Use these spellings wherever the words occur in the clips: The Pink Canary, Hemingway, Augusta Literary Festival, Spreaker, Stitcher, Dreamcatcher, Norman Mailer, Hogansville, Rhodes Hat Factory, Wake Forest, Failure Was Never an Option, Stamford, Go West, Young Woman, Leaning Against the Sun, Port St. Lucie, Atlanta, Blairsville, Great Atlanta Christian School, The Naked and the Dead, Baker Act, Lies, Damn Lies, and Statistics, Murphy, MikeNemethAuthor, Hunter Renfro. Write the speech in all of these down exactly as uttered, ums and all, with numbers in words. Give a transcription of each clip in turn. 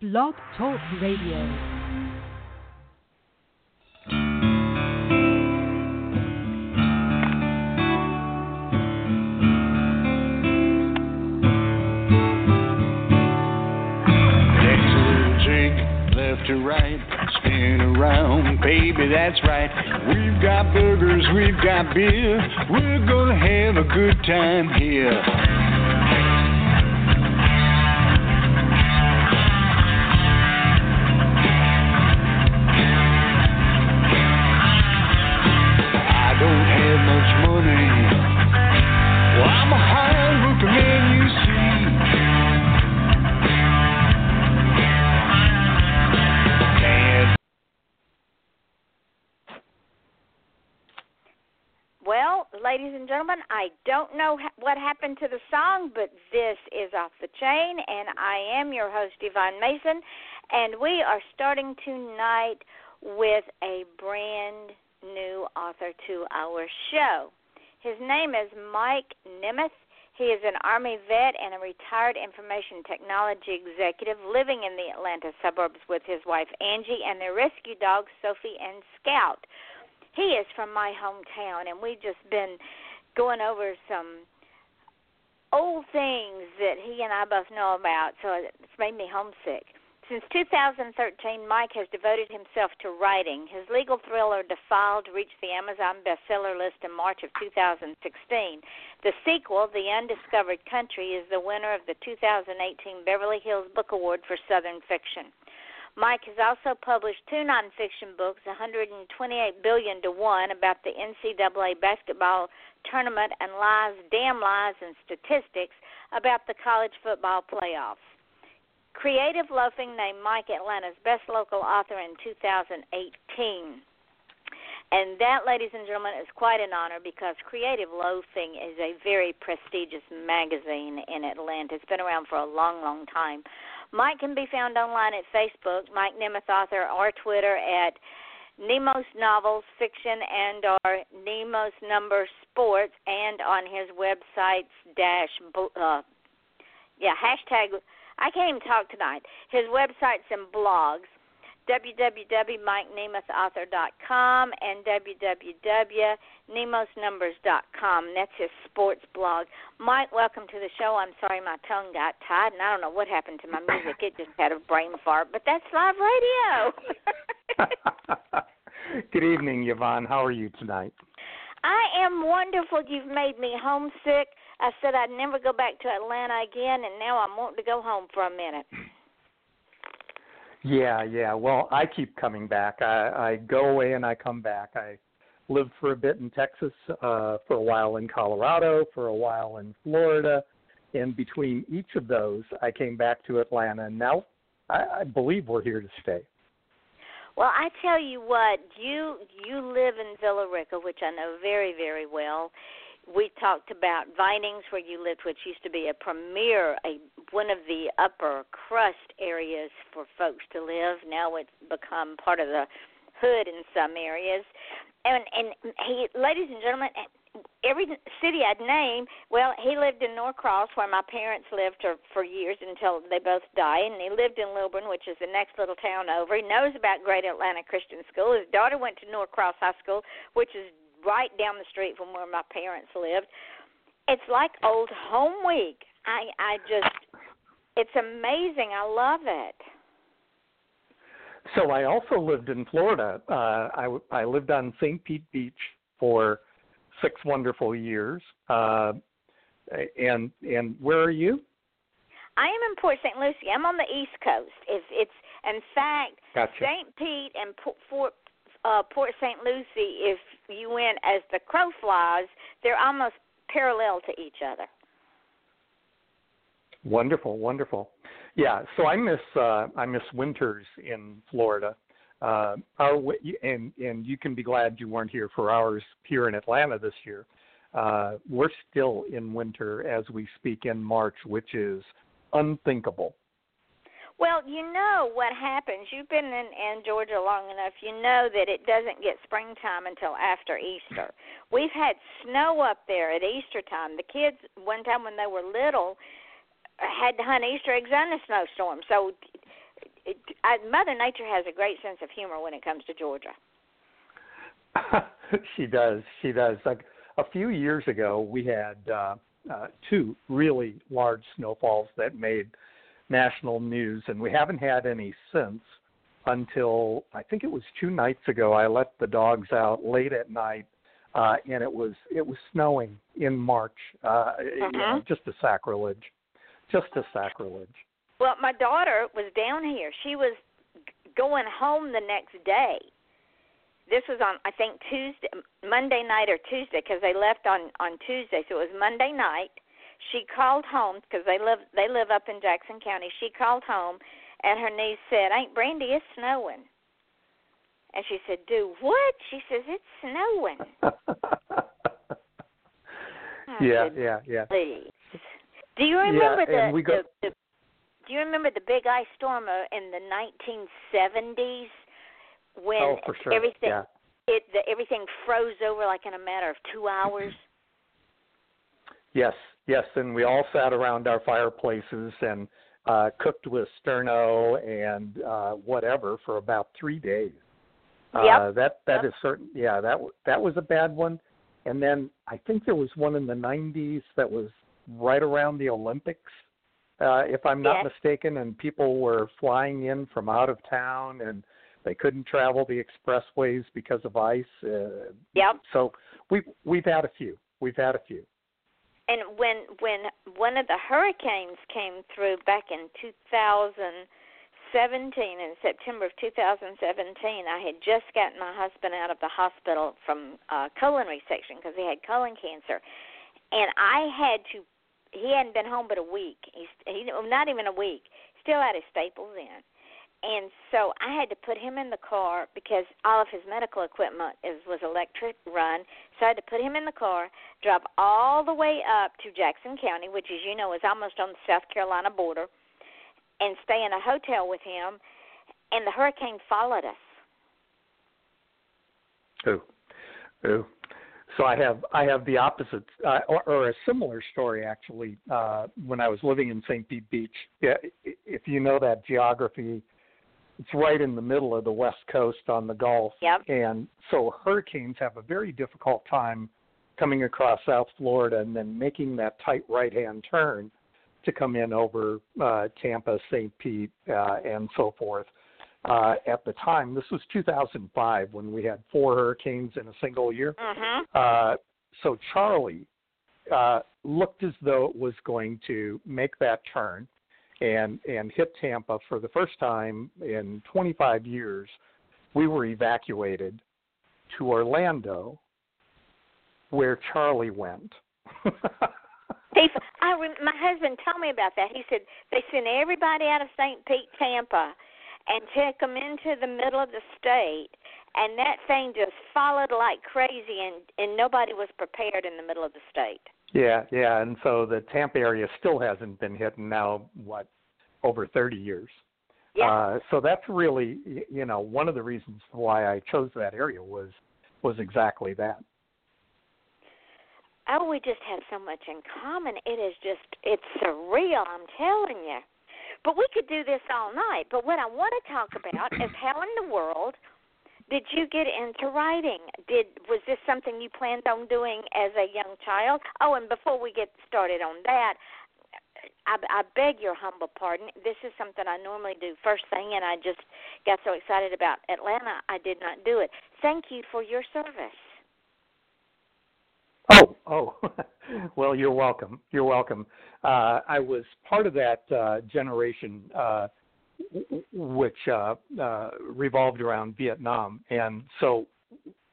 Blog Talk Radio. To right, spin around, baby, that's right. We've got burgers, we've got beer. We're gonna have a good time here. I don't have much money. Well, I'm a high-roof man, you see. Well, ladies and gentlemen, I don't know what happened to the song, but this is Off the Chain, and I am your host, Yvonne Mason, and we are starting tonight with a brand new author to our show. His name is Mike Nemeth. He is an Army vet and a retired information technology executive living in the Atlanta suburbs with his wife, Angie, and their rescue dogs, Sophie and Scout. He is from my hometown, and we've just been going over some old things that he and I both know about, so it's made me homesick. Since two thousand thirteen, Mike has devoted himself to writing. His legal thriller, Defiled, reached the Amazon bestseller list in March of two thousand sixteen. The sequel, The Undiscovered Country, is the winner of the two thousand eighteen Beverly Hills Book Award for Southern Fiction. Mike has also published two nonfiction books, one twenty-eight billion to one, about the N C double A basketball tournament, and Lies, Damn Lies, and Statistics, about the college football playoffs. Creative Loafing named Mike Atlanta's best local author in two thousand eighteen. And that, ladies and gentlemen, is quite an honor because Creative Loafing is a very prestigious magazine in Atlanta. It's been around for a long, long time. Mike can be found online at Facebook, Mike Nemeth Author, or Twitter at nemosnovels, fiction, and or nemosnumbers, sports, and on his website's dash, uh, yeah, hashtag, I can't even talk tonight, his websites and blogs, w w w dot mike nemeth author dot com and w w w dot nemosnumbers dot com. That's his sports blog. Mike, welcome to the show. I'm sorry my tongue got tied, and I don't know what happened to my music. It just had a brain fart, but that's live radio. Good evening, Yvonne. How are you tonight? I am wonderful. You've made me homesick. I said I'd never go back to Atlanta again, and now I'm wanting to go home for a minute. Yeah, yeah. Well, I keep coming back. I, I go away and I come back. I lived for a bit in Texas, uh, for a while in Colorado, for a while in Florida. And between each of those, I came back to Atlanta. And now I, I believe we're here to stay. Well, I tell you what, you you live in Villa Rica, which I know very, very well. We talked about Vinings, where you lived, which used to be a premier, a one of the upper crust areas for folks to live. Now it's become part of the hood in some areas. And, and he, ladies and gentlemen, every city I'd name, well, he lived in Norcross, where my parents lived for, for years until they both died, and he lived in Lilburn, which is the next little town over. He knows about Great Atlanta Christian School. His daughter went to Norcross High School, which is right down the street from where my parents lived. It's like old home week. I, I just, it's amazing. I love it. So I also lived in Florida. Uh, I, I lived on Saint Pete Beach for six wonderful years. Uh, and and where are you? I am in Port Saint Lucie. I'm on the East Coast. It's, it's in fact, gotcha. Saint Pete and Fort. Uh, Port Saint Lucie, if you went as the crow flies, they're almost parallel to each other. Wonderful, wonderful. Yeah, so I miss uh, I miss winters in Florida. Uh, our, and, and you can be glad you weren't here for ours here in Atlanta this year. Uh, we're still in winter as we speak in March, which is unthinkable. Well, you know what happens. You've been in, in Georgia long enough. You know that it doesn't get springtime until after Easter. We've had snow up there at Easter time. The kids, one time when they were little, had to hunt Easter eggs in a snowstorm. So it, I, Mother Nature has a great sense of humor when it comes to Georgia. She does. She does. Like a few years ago, we had uh, uh, two really large snowfalls that made national news, and we haven't had any since until I think it was two nights ago. I let the dogs out late at night, uh, and it was it was snowing in March. Uh, uh-huh. You know, just a sacrilege. Just a sacrilege. Well, my daughter was down here. She was going home the next day. This was on, I think, Tuesday, Monday night or Tuesday, because they left on, on Tuesday. So it was Monday night. She called home, because they live, they live up in Jackson County. She called home, and her niece said, "Aunt Brandy, it's snowing." And she said, "Do what?" She says, "It's snowing." yeah, yeah, yeah. Please. Do you remember yeah, the, go- the, the Do you remember the big ice storm in the nineteen seventies when oh, for sure. everything yeah. it the, everything froze over like in a matter of two hours? Yes, yes, and we all sat around our fireplaces and uh, cooked with sterno and uh, whatever for about three days. Yep. Uh, that that yep. is certain. Yeah, that that was a bad one. And then I think there was one in the nineties that was right around the Olympics, uh, if I'm not yes. mistaken, and people were flying in from out of town, and they couldn't travel the expressways because of ice. Uh, yep. So we we've had a few. We've had a few. And when when one of the hurricanes came through back in two thousand seventeen, in September of two thousand seventeen, I had just gotten my husband out of the hospital from uh, colon resection because he had colon cancer, and I had to. He hadn't been home but a week. He's he, not even a week. Still had his staples in. And so I had to put him in the car because all of his medical equipment is, was electric run. So I had to put him in the car, drive all the way up to Jackson County, which, as you know, is almost on the South Carolina border, and stay in a hotel with him. And the hurricane followed us. Oh, oh. So I have I have the opposite uh, or, or a similar story, actually, uh, when I was living in Saint Pete Beach. Yeah, if you know that geography, it's right in the middle of the West Coast on the Gulf. Yep. And so hurricanes have a very difficult time coming across South Florida and then making that tight right-hand turn to come in over uh, Tampa, Saint Pete, uh, and so forth. Uh, at the time, this was two thousand five when we had four hurricanes in a single year. Uh-huh. Uh, so Charlie uh, looked as though it was going to make that turn and, and hit Tampa for the first time in twenty-five years. We were evacuated to Orlando, where Charlie went. Steve, I rem- my husband told me about that. He said they sent everybody out of Saint Pete, Tampa, and took them into the middle of the state, and that thing just followed like crazy, and, and nobody was prepared in the middle of the state. Yeah, yeah, and so the Tampa area still hasn't been hit in now, what, over thirty years. Yeah. Uh, so that's really, you know, one of the reasons why I chose that area was was exactly that. Oh, we just have so much in common. It is just, it's surreal, I'm telling you. But we could do this all night. But what I want to talk about is how in the world did you get into writing? Did Was this something you planned on doing as a young child? Oh, and before we get started on that, I, I beg your humble pardon. This is something I normally do first thing, and I just got so excited about Atlanta, I did not do it. Thank you for your service. Oh, oh, well, you're welcome. You're welcome. Uh, I was part of that uh, generation uh, w- which uh, uh, revolved around Vietnam, and so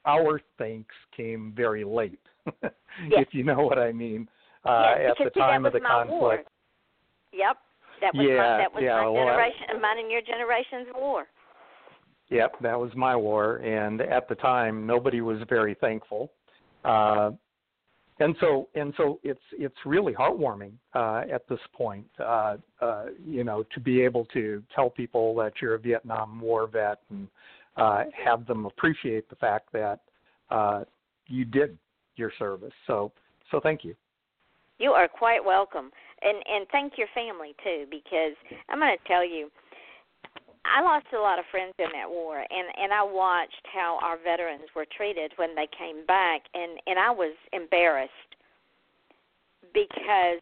our thanks came very late, yes. if you know what I mean, uh, yes, at the time of the conflict. War. Yep, that was yeah, my, that was yeah, my well, generation, mine and your generation's war. Yep, that was my war, and at the time, nobody was very thankful. Uh, And so, and so, it's it's really heartwarming uh, at this point, uh, uh, you know, to be able to tell people that you're a Vietnam War vet and uh, have them appreciate the fact that uh, you did your service. So, so thank you. You are quite welcome, and and thank your family too, because I'm going to tell you, I lost a lot of friends in that war, and, and I watched how our veterans were treated when they came back, and, and I was embarrassed because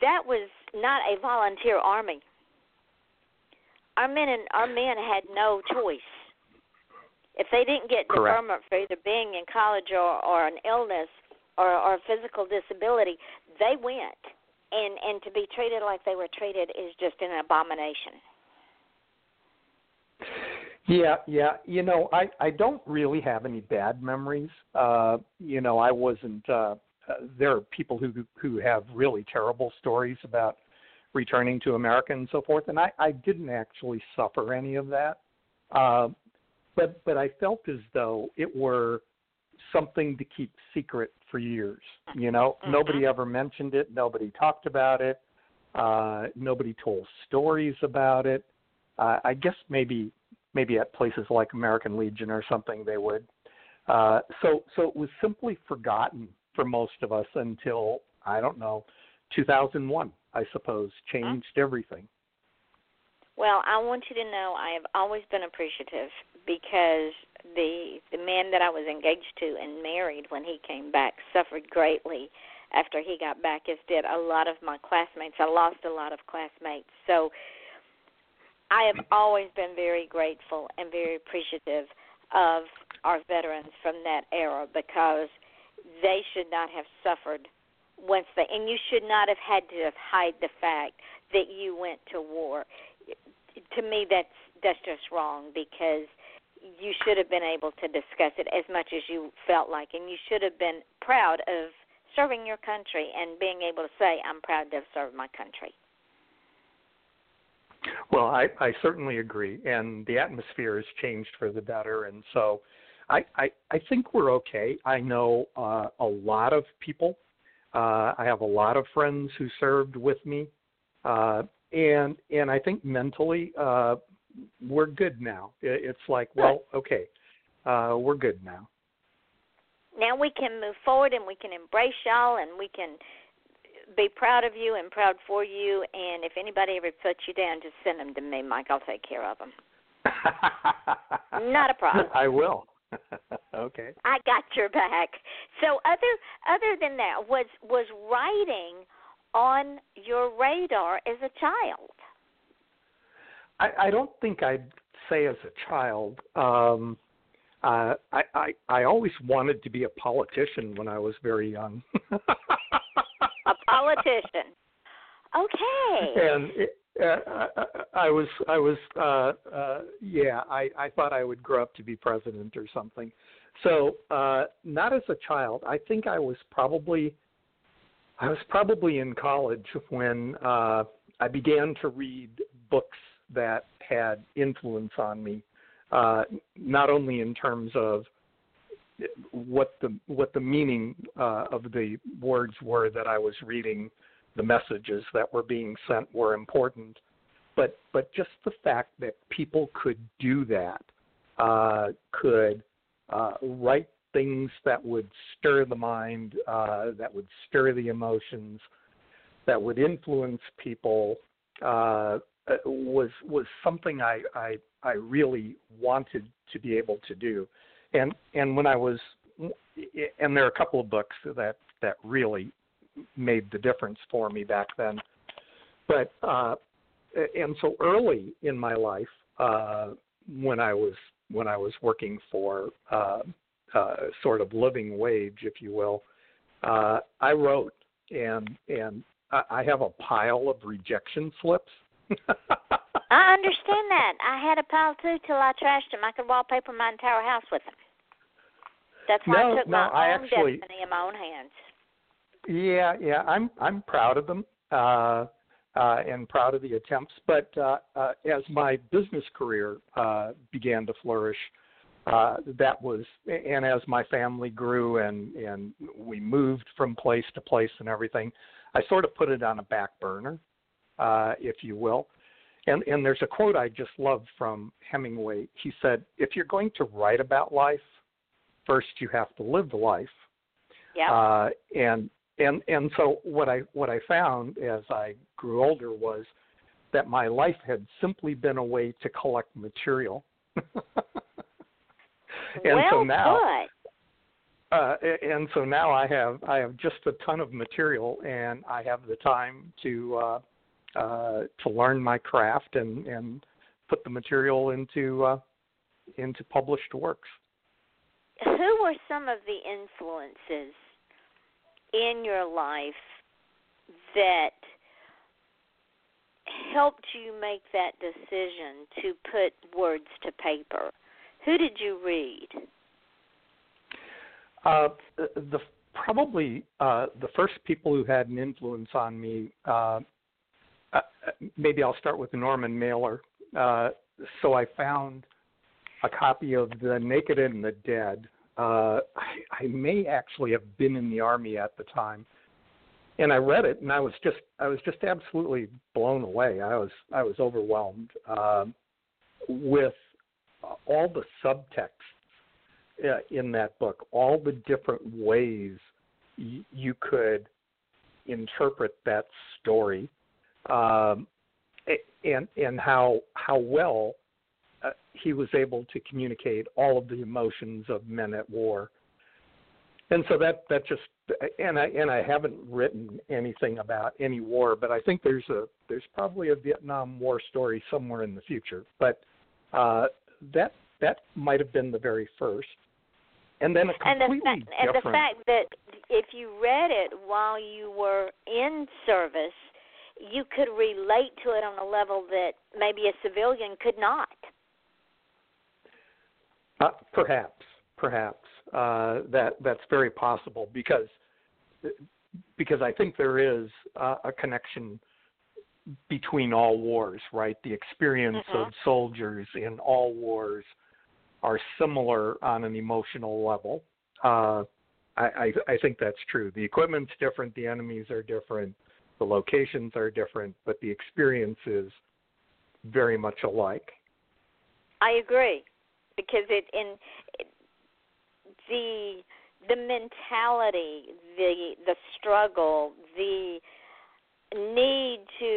that was not a volunteer army. Our men and our men had no choice. If they didn't get deferment for either being in college or, or an illness or, or physical disability, they went. And and to be treated like they were treated is just an abomination. Yeah, yeah. You know, I, I don't really have any bad memories. Uh, you know, I wasn't uh, – there are people who, who have really terrible stories about returning to America and so forth, and I, I didn't actually suffer any of that. Uh, but but I felt as though it were something to keep secret for years. You know, mm-hmm. Nobody ever mentioned it. Nobody talked about it. Uh, nobody told stories about it. Uh, I guess maybe maybe at places like American Legion or something they would. Uh, so so it was simply forgotten for most of us until, I don't know, two thousand one, I suppose, changed mm-hmm. everything. Well, I want you to know I have always been appreciative because the the man that I was engaged to and married when he came back suffered greatly after he got back, as did a lot of my classmates. I lost a lot of classmates. So I have always been very grateful and very appreciative of our veterans from that era because they should not have suffered once they, and you should not have had to hide the fact that you went to war. To me, that's that's just wrong because you should have been able to discuss it as much as you felt like, and you should have been proud of serving your country and being able to say, I'm proud to have served my country. Well, I, I certainly agree, and the atmosphere has changed for the better, and so I, I, I think we're okay. I know uh, a lot of people. Uh, I have a lot of friends who served with me, uh, and and I think mentally uh, we're good now. It's like, well, okay, uh, we're good now. Now we can move forward and we can embrace y'all and we can be proud of you and proud for you. And if anybody ever puts you down, just send them to me, Mike. I'll take care of them. Not a problem. I will. Okay. I got your back. So other other than that, was was writing on your radar as a child? I, I don't think I'd say as a child. Um, uh, I, I I always wanted to be a politician when I was very young. A politician. Okay. And it, uh, I, I was I was uh, uh, yeah. I, I thought I would grow up to be president or something. So uh, not as a child. I think I was probably. I was probably in college when uh, I began to read books that had influence on me, uh, not only in terms of what the what the meaning uh, of the words were that I was reading, the messages that were being sent were important, but but just the fact that people could do that, uh, could uh, write things that would stir the mind, uh, that would stir the emotions, that would influence people, uh, was was something I, I I really wanted to be able to do, and and when I was, and there are a couple of books that that really made the difference for me back then, but uh, and so early in my life, uh, when I was when I was working for. Uh, Uh, sort of living wage, if you will, uh, I wrote, and and I, I have a pile of rejection slips. I understand that. I had a pile, too, till I trashed them. I could wallpaper my entire house with them. That's why no, I took no, my I own actually, destiny in my own hands. Yeah, yeah, I'm, I'm proud of them uh, uh, and proud of the attempts, but uh, uh, as my business career uh, began to flourish, Uh, that was, and as my family grew and, and we moved from place to place and everything, I sort of put it on a back burner, uh, if you will. And, and there's a quote I just love from Hemingway. He said, if you're going to write about life, first you have to live the life. Yeah. Uh, and, and, and so what I, what I found as I grew older was that my life had simply been a way to collect material. And well, so now, uh, and so now I have I have just a ton of material, and I have the time to uh, uh, to learn my craft and, and put the material into uh, into published works. Who were some of the influences in your life that helped you make that decision to put words to paper? Who did you read? Uh, the probably uh, the first people who had an influence on me. Uh, uh, maybe I'll start with Norman Mailer. Uh, so I found a copy of The Naked and the Dead. Uh, I, I may actually have been in the Army at the time, and I read it, and I was just I was just absolutely blown away. I was I was overwhelmed uh, with all the subtext uh, in that book, all the different ways y- you could interpret that story, um, and and how how well uh, he was able to communicate all of the emotions of men at war. And so that that just and I and I haven't written anything about any war, but I think there's a there's probably a Vietnam War story somewhere in the future, but. Uh, That that might have been the very first, and then a completely and the, fa- and different. the fact that if you read it while you were in service, you could relate to it on a level that maybe a civilian could not. Uh, perhaps, perhaps uh, that that's very possible because because I think there is uh, a connection between all wars, right? The experience uh-huh. of soldiers in all wars are similar on an emotional level. Uh, I, I, I think that's true. The equipment's different, the enemies are different, the locations are different, but the experience is very much alike. I agree, because it in it, the the mentality, the the struggle, the need to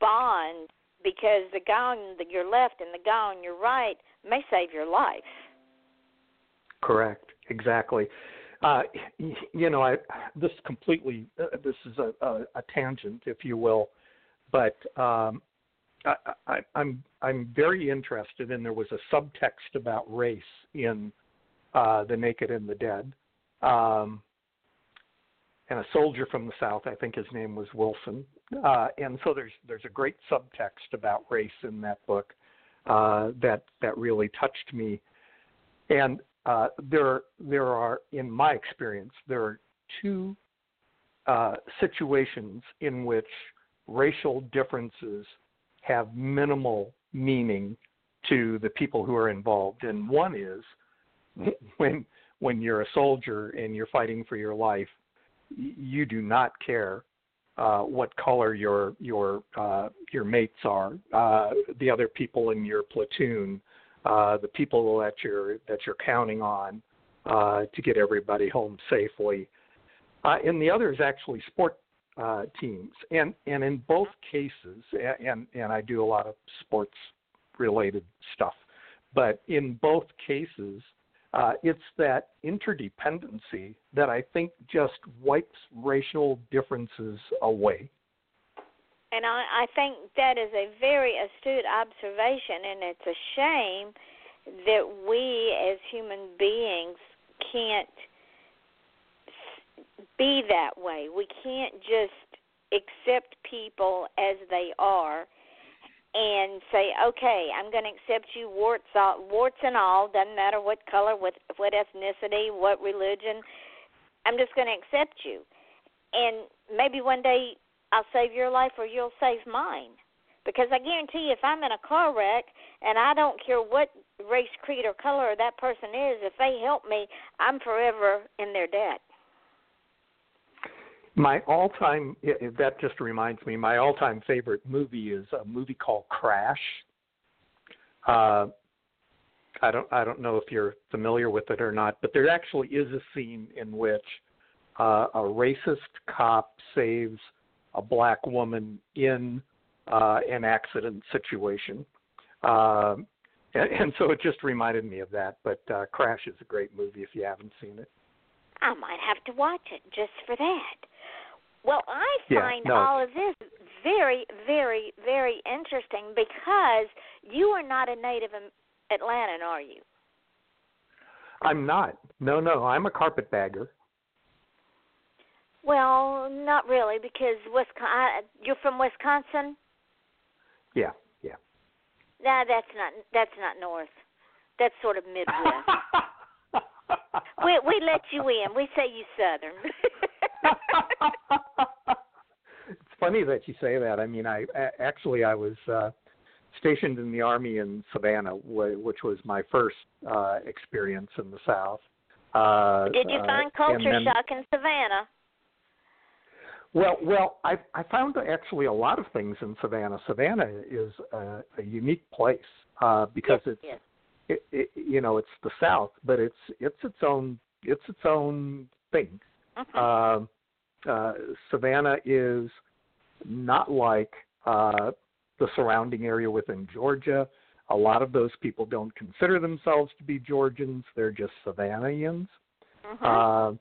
bond, because the guy on your left and the guy on your right may save your life. Correct. Exactly. Uh, you know, I, this completely, uh, this is a, a, a tangent, if you will, but um, I, I, I'm I'm very interested, and there was a subtext about race in uh, The Naked and the Dead. Um And a soldier from the South, I think his name was Wilson. Uh, and so there's there's a great subtext about race in that book uh, that that really touched me. And uh, there there are, in my experience, there are two uh, situations in which racial differences have minimal meaning to the people who are involved. And one is when when you're a soldier and you're fighting for your life. You do not care uh, what color your your uh, your mates are, uh, the other people in your platoon, uh, the people that you're that you're counting on uh, to get everybody home safely. Uh, and the other is actually sport uh, teams, and and in both cases, and and I do a lot of sports related stuff, but in both cases. Uh, it's that interdependency that I think just wipes racial differences away. And I, I think that is a very astute observation, and it's a shame that we as human beings can't be that way. We can't just accept people as they are and say, okay, I'm going to accept you warts, all, warts and all, doesn't matter what color, what, what ethnicity, what religion, I'm just going to accept you. And maybe one day I'll save your life or you'll save mine. Because I guarantee you, if I'm in a car wreck and I don't care what race, creed, or color that person is, if they help me, I'm forever in their debt. My all-time, that just reminds me, my all-time favorite movie is a movie called Crash. Uh, I don't I don't know if you're familiar with it or not, but there actually is a scene in which uh, a racist cop saves a black woman in uh, an accident situation. Uh, and, and so it just reminded me of that. But uh, Crash is a great movie if you haven't seen it. I might have to watch it just for that. Well, I find yeah, no. all of this very, very, very interesting because you are not a native Atlantan, are you? I'm not. No, no, I'm a carpetbagger. Well, not really, because Wisconsin, you're from Wisconsin? Yeah, yeah. No, that's not that's not north. That's sort of Midwest. we we let you in. We say you Southern. It's funny that you say that. I mean, I actually I was uh, stationed in the Army in Savannah, which was my first uh, experience in the South. Uh, Did you find culture uh, then, shock in Savannah? Well, well, I, I found actually a lot of things in Savannah. Savannah is a, a unique place uh, because yes, it's yes. It, it, you know it's the South, but it's it's its own it's its own thing. Uh, uh, Savannah is not like uh, the surrounding area within Georgia. A lot of those people don't consider themselves to be Georgians. They're just Savannians. Uh-huh. Uh,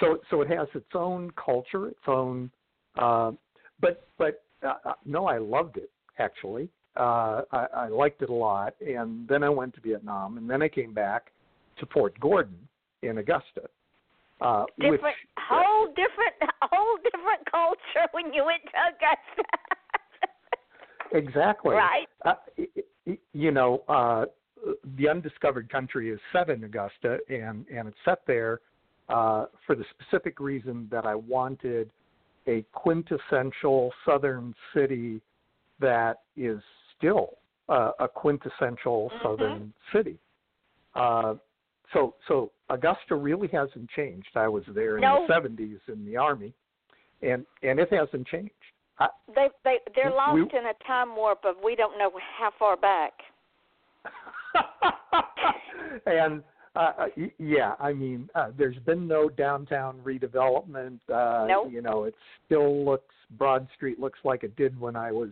so so it has its own culture, its own uh, – but, but uh, no, I loved it, actually. Uh, I, I liked it a lot. And then I went to Vietnam, and then I came back to Fort Gordon in Augusta. Uh, different, which, whole uh, different, whole different culture when you went to Augusta. Exactly. Right. Uh, you know, uh, The Undiscovered Country is set in Augusta, and, and it's set there uh, for the specific reason that I wanted a quintessential Southern city that is still uh, a quintessential mm-hmm. Southern city. Uh, so, so. Augusta really hasn't changed. I was there in no. the seventies in the Army, and, and it hasn't changed. I, they, they, they're we, lost we, in a time warp of we don't know how far back. and, uh, yeah, I mean, uh, there's been no downtown redevelopment. Uh, nope. You know, it still looks, Broad Street looks like it did when I was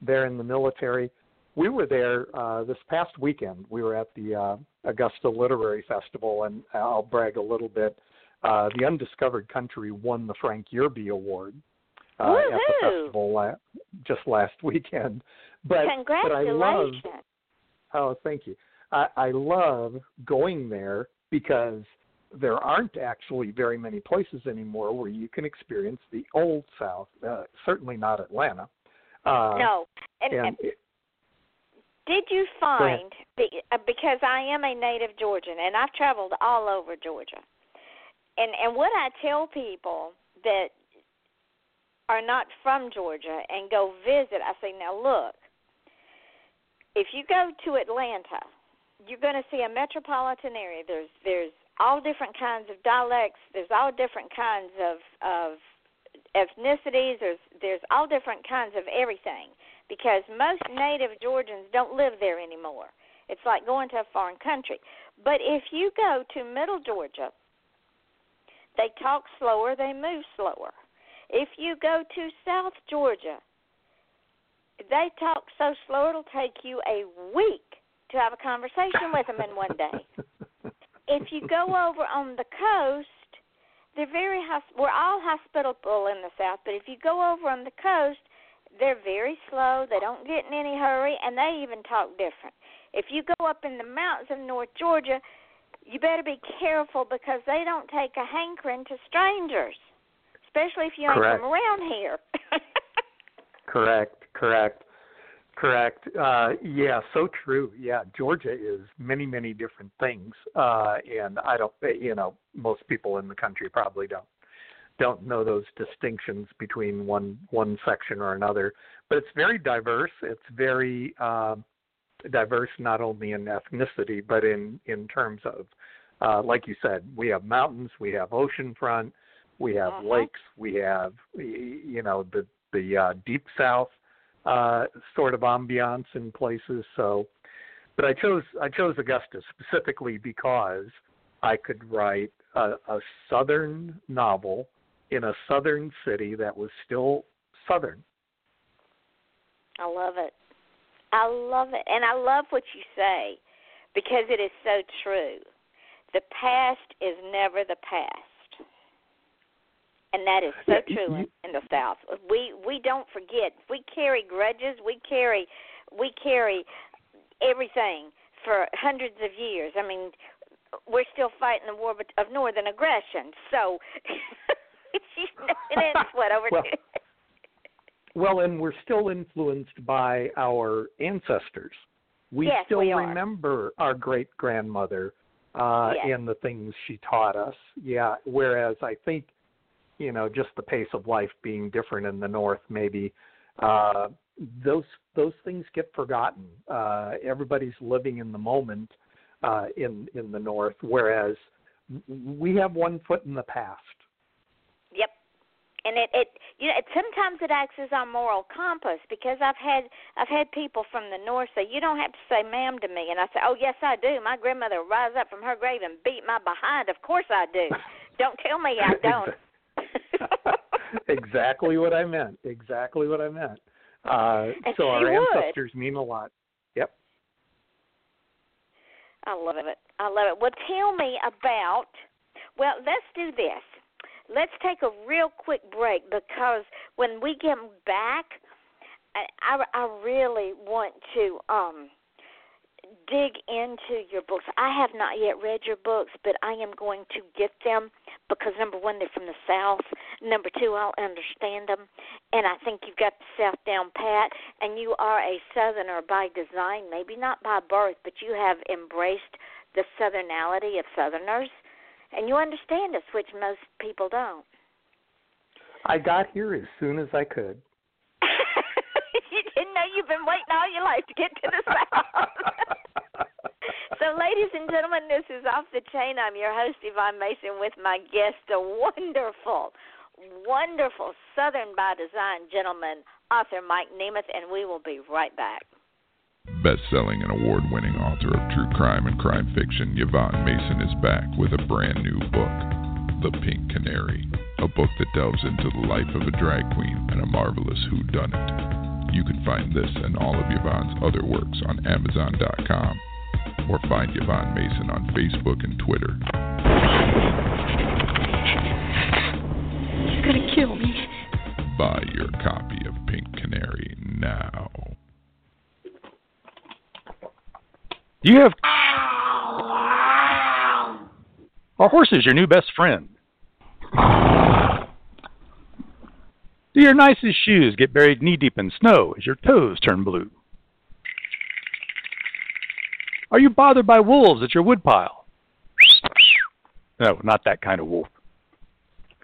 there in the military. We were there uh, this past weekend. We were at the uh, Augusta Literary Festival, and I'll brag a little bit. Uh, The Undiscovered Country won the Frank Yerby Award uh, at the festival la- just last weekend. But, Congratulations. But I love, oh, thank you. I, I love going there because there aren't actually very many places anymore where you can experience the Old South, uh, certainly not Atlanta. Uh, no. And, and, and it, Did you find, because I am a native Georgian, and I've traveled all over Georgia, and, and what I tell people that are not from Georgia and go visit, I say, now look, if you go to Atlanta, you're going to see a metropolitan area. There's there's all different kinds of dialects. There's all different kinds of, of ethnicities. There's there's all different kinds of everything. Because most native Georgians don't live there anymore. It's like going to a foreign country. But if you go to Middle Georgia, they talk slower, they move slower. If you go to South Georgia, they talk so slow it'll take you a week to have a conversation with them in one day. If you go over on the coast, they're very hosp- we're all hospitable in the South, but if you go over on the coast, they're very slow, they don't get in any hurry, and they even talk different. If you go up in the mountains of North Georgia, you better be careful because they don't take a hankering to strangers, especially if you ain't from around here. correct, correct, correct. Uh, yeah, so true. Yeah, Georgia is many, many different things, uh, and I don't, you know, most people in the country probably don't. don't know those distinctions between one, one section or another, but it's very diverse. It's very uh, diverse, not only in ethnicity, but in, in terms of, uh, like you said, we have mountains, we have oceanfront, we have uh-huh. lakes, we have, you know, the, the uh, deep South uh, sort of ambiance in places. So, but I chose, I chose Augusta specifically because I could write a, a Southern novel in a Southern city that was still Southern. I love it. I love it. And I love what you say because it is so true. The past is never the past. And that is so true in, in the South. We we don't forget. We carry grudges. We carry we carry everything for hundreds of years. I mean, we're still fighting the war of northern aggression. So it is what over well, well, and we're still influenced by our ancestors. We yes, still we remember our great-grandmother uh, yes. and the things she taught us. Yeah, whereas I think, you know, just the pace of life being different in the North, maybe uh, those those things get forgotten. Uh, everybody's living in the moment uh, in in the North, whereas we have one foot in the past. Yep. And it, it, you know, it, sometimes it acts as our moral compass because I've had I've had people from the North say, you don't have to say ma'am to me. And I say, oh, yes, I do. My grandmother will rise up from her grave and beat my behind. Of course I do. Don't tell me I don't. Exactly what I meant. Exactly what I meant. Uh, so our would. ancestors mean a lot. Yep. I love it. I love it. Well, tell me about, well, let's do this. Let's take a real quick break because when we get back, I, I really want to um, dig into your books. I have not yet read your books, but I am going to get them because, number one, they're from the South. Number two, I'll understand them. And I think you've got the South down pat, and you are a Southerner by design, maybe not by birth, but you have embraced the Southernality of Southerners. And you understand us, which most people don't. I got here as soon as I could. You didn't know you've been waiting all your life to get to the South. So, ladies and gentlemen, this is Off the Chain. I'm your host, Yvonne Mason, with my guest, a wonderful, wonderful Southern by design gentleman, author Mike Nemeth, and we will be right back. Best-selling and award-winning author of true crime and crime fiction, Yvonne Mason is back with a brand new book, The Pink Canary, a book that delves into the life of a drag queen and a marvelous whodunit. You can find this and all of Yvonne's other works on Amazon dot com or find Yvonne Mason on Facebook and Twitter. You're gonna kill me. Buy your copy of Pink Canary now. You have our horse is your new best friend. Do your nicest shoes get buried knee-deep in snow as your toes turn blue? Are you bothered by wolves at your woodpile? No, not that kind of wolf.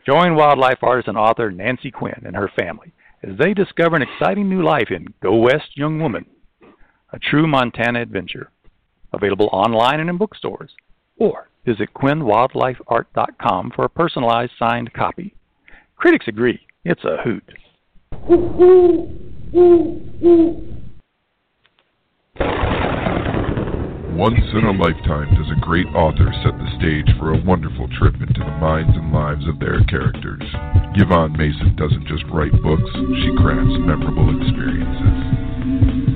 Join wildlife artist and author Nancy Quinn and her family as they discover an exciting new life in Go West, Young Woman, a true Montana adventure. Available online and in bookstores, or visit Quinn Wildlife Art dot com for a personalized signed copy. Critics agree, it's a hoot. Once in a lifetime does a great author set the stage for a wonderful trip into the minds and lives of their characters. Yvonne Mason doesn't just write books, she crafts memorable experiences.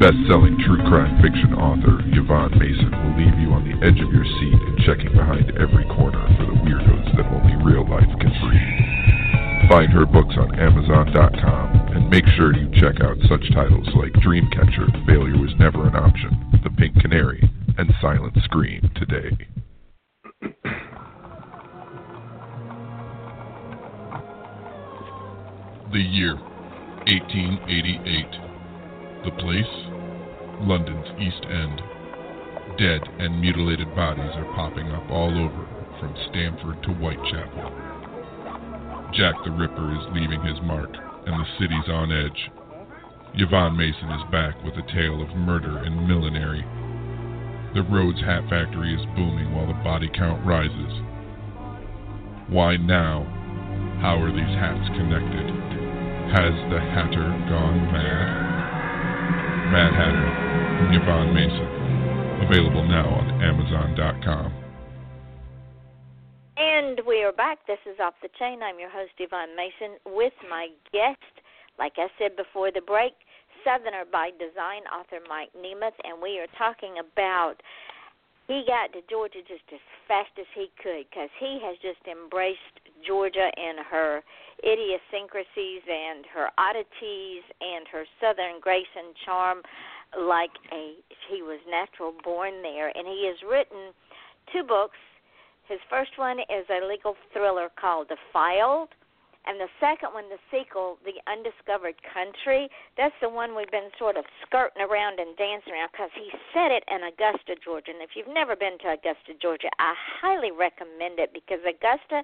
Best-selling true crime fiction author Yvonne Mason will leave you on the edge of your seat and checking behind every corner for the weirdos that only real life can breed. Find her books on Amazon dot com and make sure you check out such titles like Dreamcatcher, Failure Was Never an Option, The Pink Canary, and Silent Scream today. The year, eighteen eighty-eight. The place? London's East End. Dead and mutilated bodies are popping up all over, from Stamford to Whitechapel. Jack the Ripper is leaving his mark, and the city's on edge. Yvonne Mason is back with a tale of murder and millinery. The Rhodes Hat Factory is booming while the body count rises. Why now? How are these hats connected? Has the Hatter gone mad? Mad Hatter, Yvonne Mason, available now on Amazon dot com. And we are back. This is Off the Chain. I'm your host, Yvonne Mason, with my guest, like I said before the break, Southerner by Design author Mike Nemeth, and we are talking about he got to Georgia just as fast as he could because he has just embraced Georgia and her idiosyncrasies and her oddities and her Southern grace and charm like a he was natural born there. And he has written two books. His first one is a legal thriller called Defiled, and the second one, the sequel, The Undiscovered Country. That's the one we've been sort of skirting around and dancing around because he set it in Augusta, Georgia. And if you've never been to Augusta, Georgia, I highly recommend it because Augusta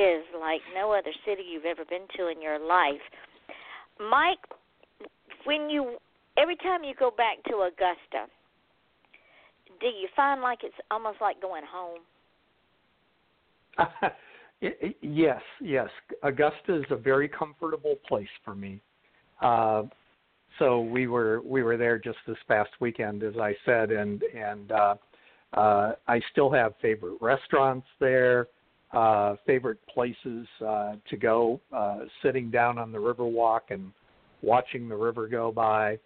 is like no other city you've ever been to in your life. Mike, when you every time you go back to Augusta, do you find like it's almost like going home? Yes, yes. Augusta is a very comfortable place for me. Uh, so we were we were there just this past weekend, as I said, and and uh, uh, I still have favorite restaurants there, uh, favorite places uh, to go. Uh, sitting down on the Riverwalk and watching the river go by,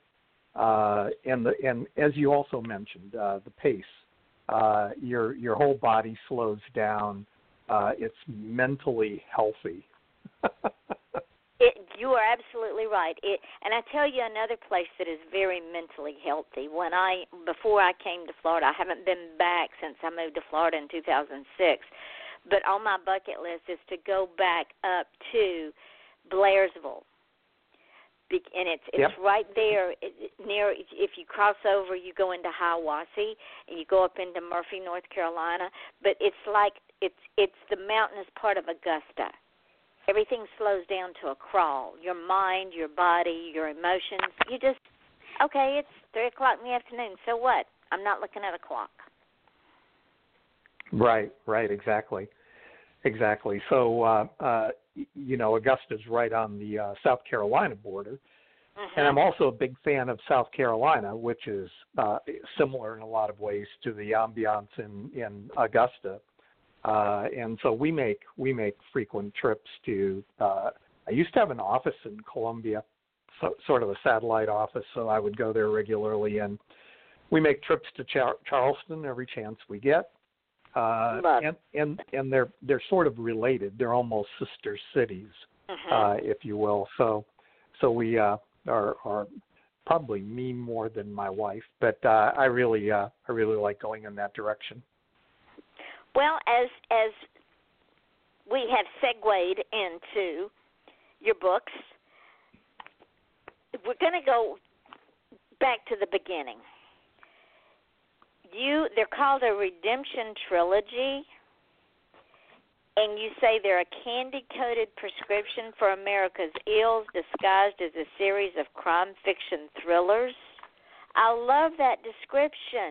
uh, and the and as you also mentioned, uh, the pace. Uh, your your whole body slows down. Uh, it's mentally healthy. it, you are absolutely right. It, and I tell you another place that is very mentally healthy. When I before I came to Florida, I haven't been back since I moved to Florida in two thousand six. But on my bucket list is to go back up to Blairsville. Be- and it's it's yep. right there it, near. If you cross over, you go into Hiawassee and you go up into Murphy, North Carolina. But it's like it's it's the mountainous part of Augusta. Everything slows down to a crawl. Your mind, your body, your emotions. You just okay. It's three o'clock in the afternoon. So what? I'm not looking at a clock. Right. Right. Exactly. Exactly. So. Uh, uh, You know, Augusta's right on the uh, South Carolina border, uh-huh. and I'm also a big fan of South Carolina, which is uh, similar in a lot of ways to the ambiance in, in Augusta. Uh, and so we make we make frequent trips to. Uh, I used to have an office in Columbia, so, sort of a satellite office, so I would go there regularly, and we make trips to Char- Charleston every chance we get. Uh, and, and and they're they're sort of related. They're almost sister cities, uh-huh. uh, if you will. So so we uh, are, are probably me more than my wife, but uh, I really uh, I really like going in that direction. Well, as as we have segued into your books, we're going to go back to the beginning. You, they're called a redemption trilogy, and you say they're a candy-coated prescription for America's ills disguised as a series of crime fiction thrillers. I love that description.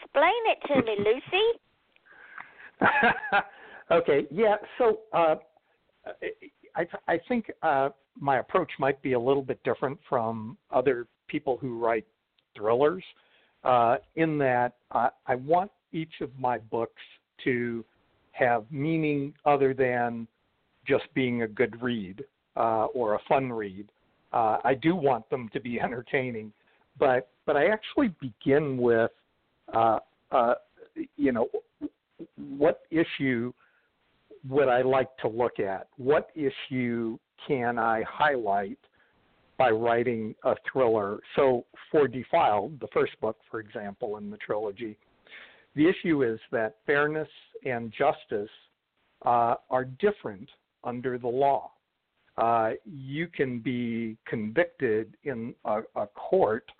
Explain it to me, Lucy. Okay, yeah, so uh, I, I think uh, my approach might be a little bit different from other people who write thrillers. Uh, in that I, I want each of my books to have meaning other than just being a good read uh, or a fun read. Uh, I do want them to be entertaining, but but I actually begin with, uh, uh, you know, what issue would I like to look at? What issue can I highlight by writing a thriller? So for Defiled, the first book, for example, in the trilogy, the issue is that fairness and justice uh, are different under the law. Uh, you can be convicted in a, a court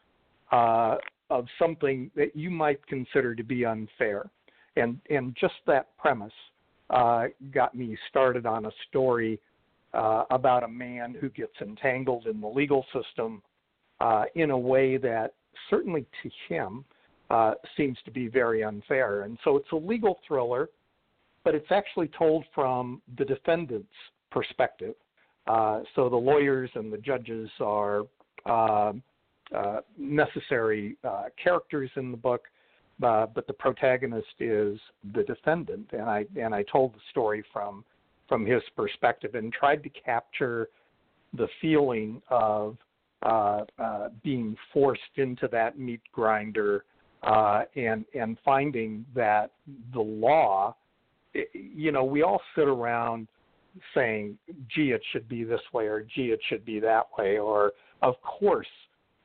uh, of something that you might consider to be unfair. And, and just that premise uh, got me started on a story Uh, about a man who gets entangled in the legal system uh, in a way that certainly to him uh, seems to be very unfair. And so it's a legal thriller, but it's actually told from the defendant's perspective. Uh, so the lawyers and the judges are uh, uh, necessary uh, characters in the book, uh, but the protagonist is the defendant. And I and I told the story from from his perspective and tried to capture the feeling of uh, uh, being forced into that meat grinder uh, and and finding that the law, you know, we all sit around saying, gee, it should be this way, or gee, it should be that way, or of course,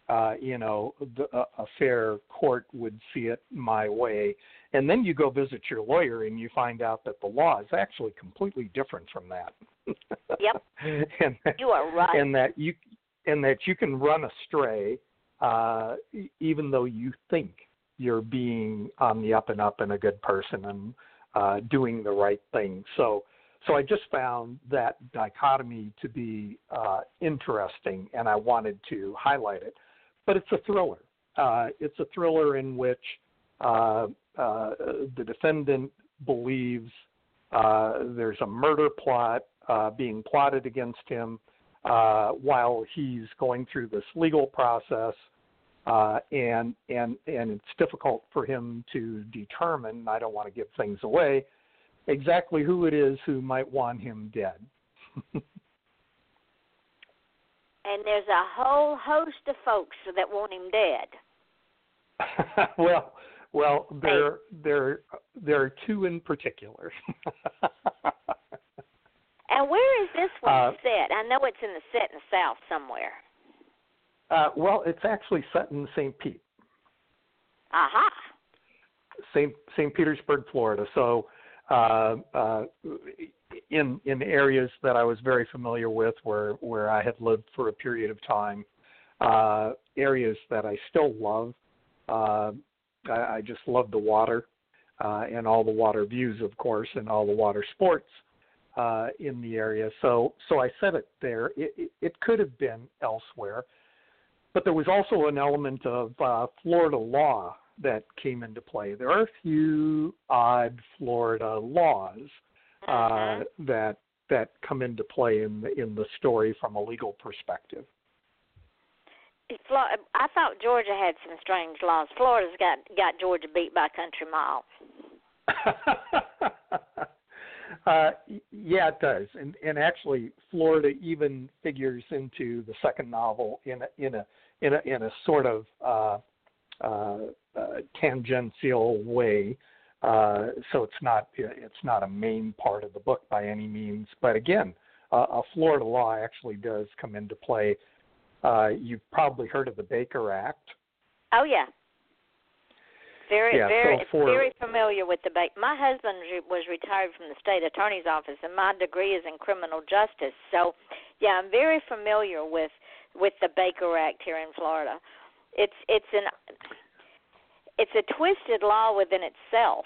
uh, you know, the, a fair court would see it my way. And then you go visit your lawyer and you find out that the law is actually completely different from that. Yep. And that, you are right. And that you, and that you can run astray uh, even though you think you're being on the up and up and a good person and uh, doing the right thing. So, So I just found that dichotomy to be uh, interesting, and I wanted to highlight it. But it's a thriller. Uh, it's a thriller in which uh, uh, the defendant believes uh, there's a murder plot uh, being plotted against him uh, while he's going through this legal process, uh, and and and it's difficult for him to determine, I don't want to give things away, exactly who it is who might want him dead. And there's a whole host of folks that want him dead. well, well, there, there, there are two in particular. And where is this one uh, set? I know it's in the set in the South somewhere. Uh, well, it's actually set in Saint Pete. Aha. Uh-huh. Saint Saint Petersburg, Florida. So. Uh, uh, in in areas that I was very familiar with, where, where I had lived for a period of time, uh, areas that I still love. Uh, I, I just love the water uh, and all the water views, of course, and all the water sports uh, in the area. So so I said it there. It, it, it could have been elsewhere, but there was also an element of uh, Florida law that came into play. There are a few odd Florida laws uh, uh-huh. that that come into play in the, in the story from a legal perspective. I thought Georgia had some strange laws. Florida's got got Georgia beat by country mile. uh, yeah, it does, and and actually, Florida even figures into the second novel in a, in a in a in a sort of. Uh, Uh, uh, tangential way, uh, so it's not it's not a main part of the book by any means. But again, uh, a Florida law actually does come into play. Uh, you've probably heard of the Baker Act. Oh yeah, very yeah, very so for, very familiar with the Baker. My husband was retired from the state attorney's office, and my degree is in criminal justice. So yeah, I'm very familiar with with the Baker Act here in Florida. It's it's an it's a twisted law within itself.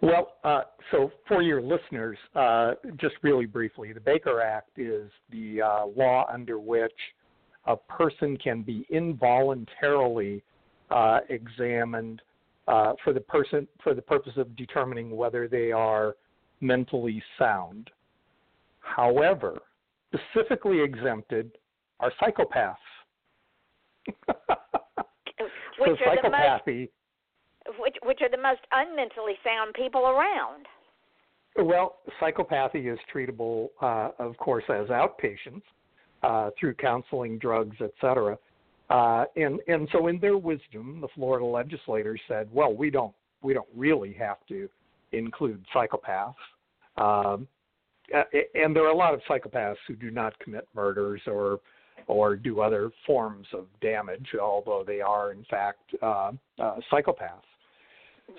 Well, uh, so for your listeners, uh, just really briefly, the Baker Act is the uh, law under which a person can be involuntarily uh, examined uh, for the person for the purpose of determining whether they are mentally sound. However, specifically exempted are psychopaths. which, so are the most, which, which are the most unmentally sound people around. Well, psychopathy is treatable, uh, of course, as outpatients uh, through counseling, drugs, et cetera. Uh, and, and so in their wisdom, the Florida legislators said, well, we don't, we don't really have to include psychopaths. Um, and there are a lot of psychopaths who do not commit murders or or do other forms of damage, although they are, in fact, uh, uh, psychopaths.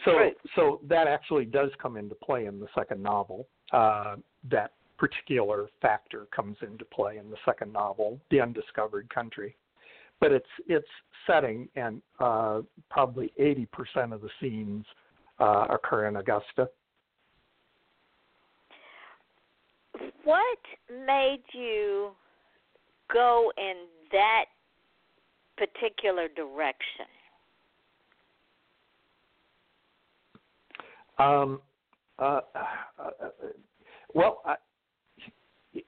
So right. So that actually does come into play in the second novel. Uh, that particular factor comes into play in the second novel, The Undiscovered Country. But it's, it's setting, and uh, probably eighty percent of the scenes uh, occur in Augusta. What made you go in that particular direction? Um, uh, uh, well, I,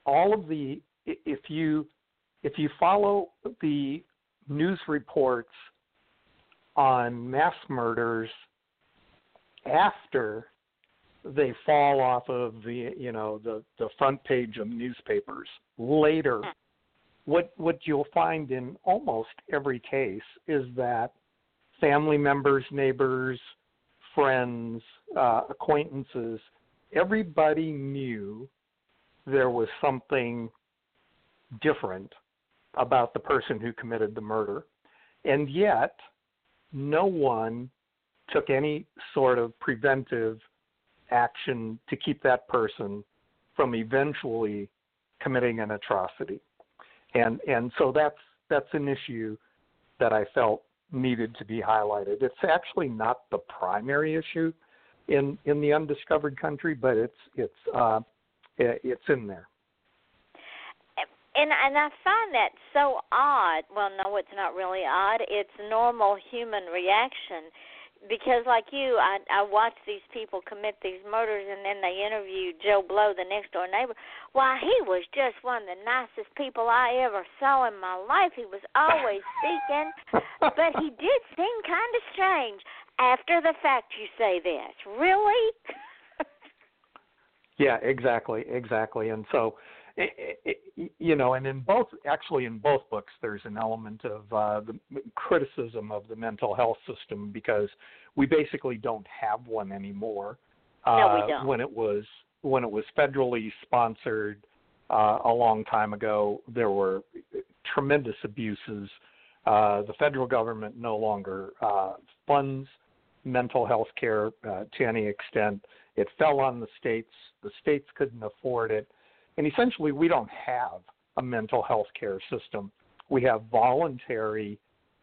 all of the if you if you follow the news reports on mass murders after they fall off of the you know the, the front page of newspapers later what what you'll find in almost every case is that family members, neighbors, friends, uh, acquaintances, everybody knew there was something different about the person who committed the murder. And yet, no one took any sort of preventive action to keep that person from eventually committing an atrocity. And and so that's that's an issue that I felt needed to be highlighted. It's actually not the primary issue in, in the Undiscovered Country, but it's it's uh, it's in there. And and I find that so odd. Well, no, it's not really odd. It's normal human reaction. Because like you, I, I watch these people commit these murders, and then they interview Joe Blow, the next-door neighbor. Why, he was just one of the nicest people I ever saw in my life. He was always speaking, but he did seem kind of strange. After the fact, you say this. Really? Yeah, exactly, exactly. And so, it, it, you know, and in both, actually in both books, there's an element of uh, the criticism of the mental health system, because we basically don't have one anymore. Uh, no, we don't. When it was when it was federally sponsored uh, a long time ago, there were tremendous abuses. Uh, the federal government no longer uh, funds mental health care uh, to any extent. It fell on the states. The states couldn't afford it. And essentially, we don't have a mental health care system. We have voluntary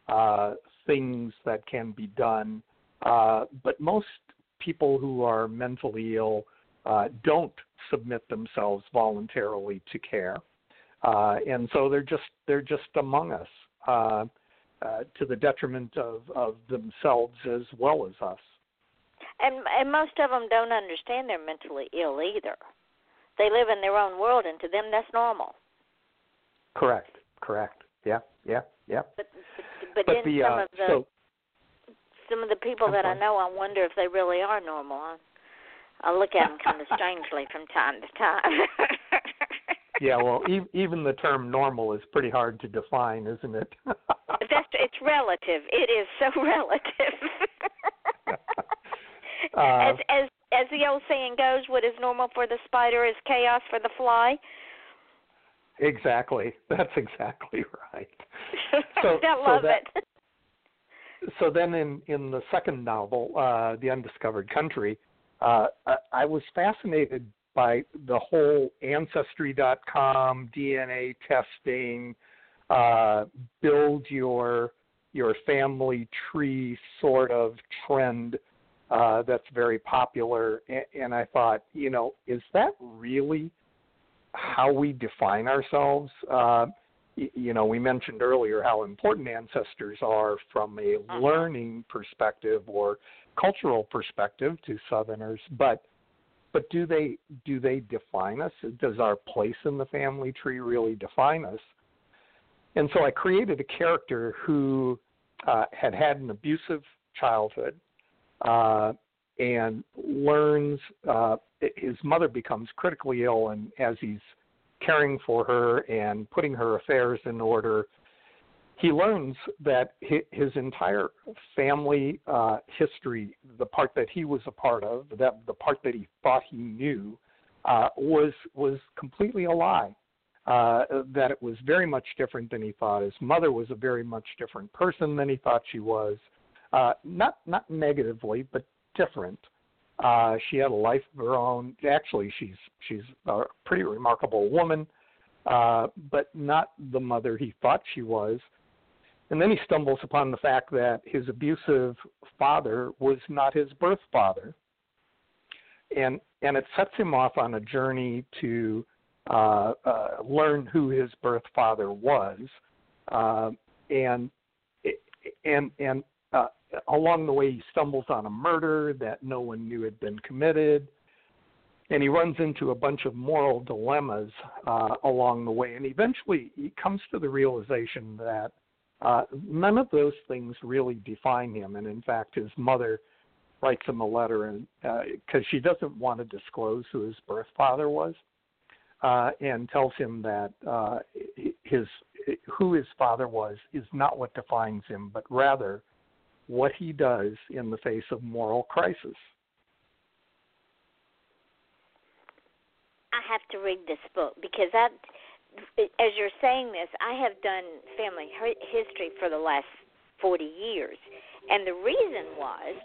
uh, things that can be done, uh, but most people who are mentally ill uh, don't submit themselves voluntarily to care, uh, and so they're just they're just among us uh, uh, to the detriment of, of themselves as well as us. And and most of them don't understand they're mentally ill either. They live in their own world, and to them, that's normal. Correct. Correct. Yeah. Yeah. Yeah. But but, but, but in the, some uh, of the so, some of the people I'm that sorry. I know, I wonder if they really are normal. I, I look at them kind of strangely from time to time. Yeah. Well, e- even the term "normal" is pretty hard to define, isn't it? that's it's relative. It is so relative. uh, as as As the old saying goes, what is normal for the spider is chaos for the fly. Exactly. That's exactly right. So, I love so that, it. So then in, in the second novel, uh, The Undiscovered Country, uh, I, I was fascinated by the whole Ancestry dot com, D N A testing, uh, build your your family tree sort of trend Uh, that's very popular, and, and I thought, you know, is that really how we define ourselves? Uh, y- you know, we mentioned earlier how important ancestors are from a learning perspective or cultural perspective to Southerners, but but do they do they define us? Does our place in the family tree really define us? And so I created a character who uh, had had an abusive childhood. Uh, and learns uh, his mother becomes critically ill, and as he's caring for her and putting her affairs in order, he learns that his entire family uh, history, the part that he was a part of, that the part that he thought he knew, uh, was was completely a lie. Uh, that it was very much different than he thought. His mother was a very much different person than he thought she was. Uh, not not negatively, but different. Uh, she had a life of her own. Actually, she's she's a pretty remarkable woman, uh, but not the mother he thought she was. And then he stumbles upon the fact that his abusive father was not his birth father, and and it sets him off on a journey to uh, uh, learn who his birth father was, uh, and and and. Uh, along the way, he stumbles on a murder that no one knew had been committed, and he runs into a bunch of moral dilemmas uh, along the way. And eventually, he comes to the realization that uh, none of those things really define him. And in fact, his mother writes him a letter and because uh, she doesn't want to disclose who his birth father was, uh, and tells him that uh, his who his father was is not what defines him, but rather what he does in the face of moral crisis. I have to read this book because I, as you're saying this, I have done family history for the last forty years. And the reason was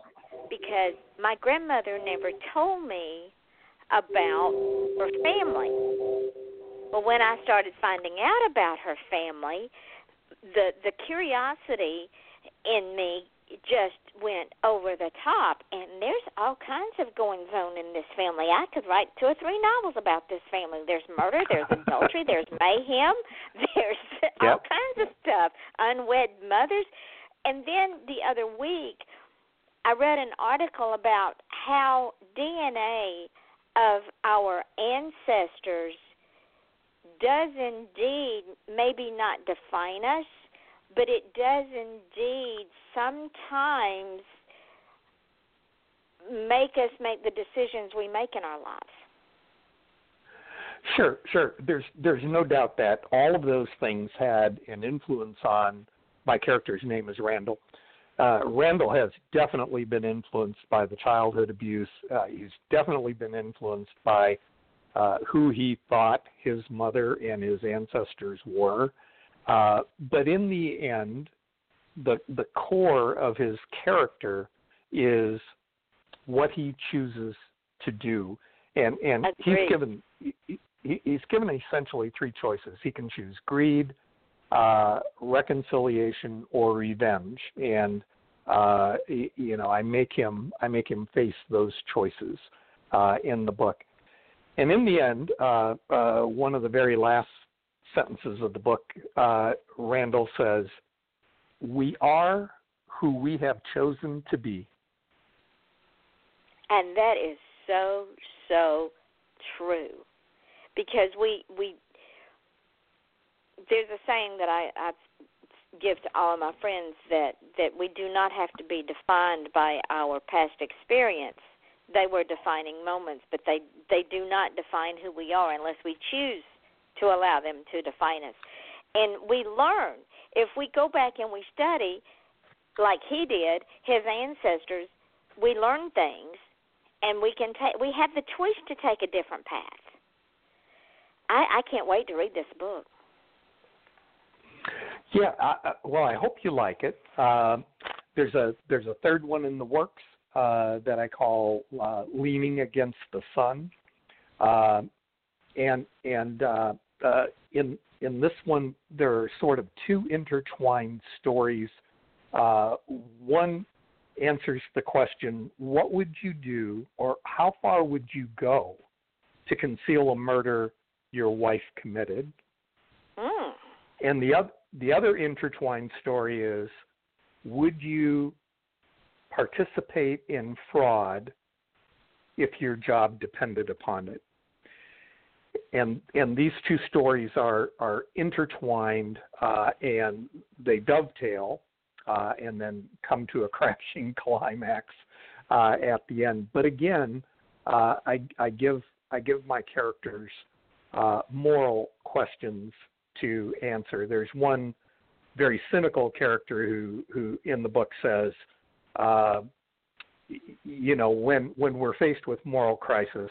because my grandmother never told me about her family. But when I started finding out about her family, the the curiosity in me just went over the top, and there's all kinds of goings on in this family. I could write two or three novels about this family. There's murder, there's adultery, there's mayhem, there's yep. all kinds of stuff, unwed mothers. And then the other week, I read an article about how D N A of our ancestors does indeed maybe not define us, but it does indeed sometimes make us make the decisions we make in our lives. Sure, sure. There's there's no doubt that all of those things had an influence on my character's name is Randall. Uh, Randall has definitely been influenced by the childhood abuse. Uh, he's definitely been influenced by uh, who he thought his mother and his ancestors were. Uh, but in the end, the the core of his character is what he chooses to do, and and That's he's great. given he, he's given essentially three choices. He can choose greed, uh, reconciliation, or revenge, and uh, you know I make him I make him face those choices uh, in the book, and in the end, uh, uh, one of the very last sentences of the book, uh, Randall says, "We are who we have chosen to be." And that is so, so true. Because we, we there's a saying that I, I give to all of my friends that, that we do not have to be defined by our past experience. They were defining moments, but they, they do not define who we are unless we choose to allow them to define us. And we learn. If we go back and we study, like he did, his ancestors, we learn things, and we can take. We have the choice to take a different path. I, I can't wait to read this book. Yeah, I, well, I hope you like it. Uh, there's a there's a third one in the works uh, that I call uh, Leaning Against the Sun, uh, and and uh, uh, in. In this one, there are sort of two intertwined stories. Uh, one answers the question, what would you do or how far would you go to conceal a murder your wife committed? Mm. And the other, the other intertwined story is, would you participate in fraud if your job depended upon it? And and these two stories are, are intertwined uh, and they dovetail uh, and then come to a crashing climax uh, at the end. But again, uh, I, I give I give my characters uh, moral questions to answer. There's one very cynical character who, who in the book says, uh, you know, when when we're faced with moral crisis,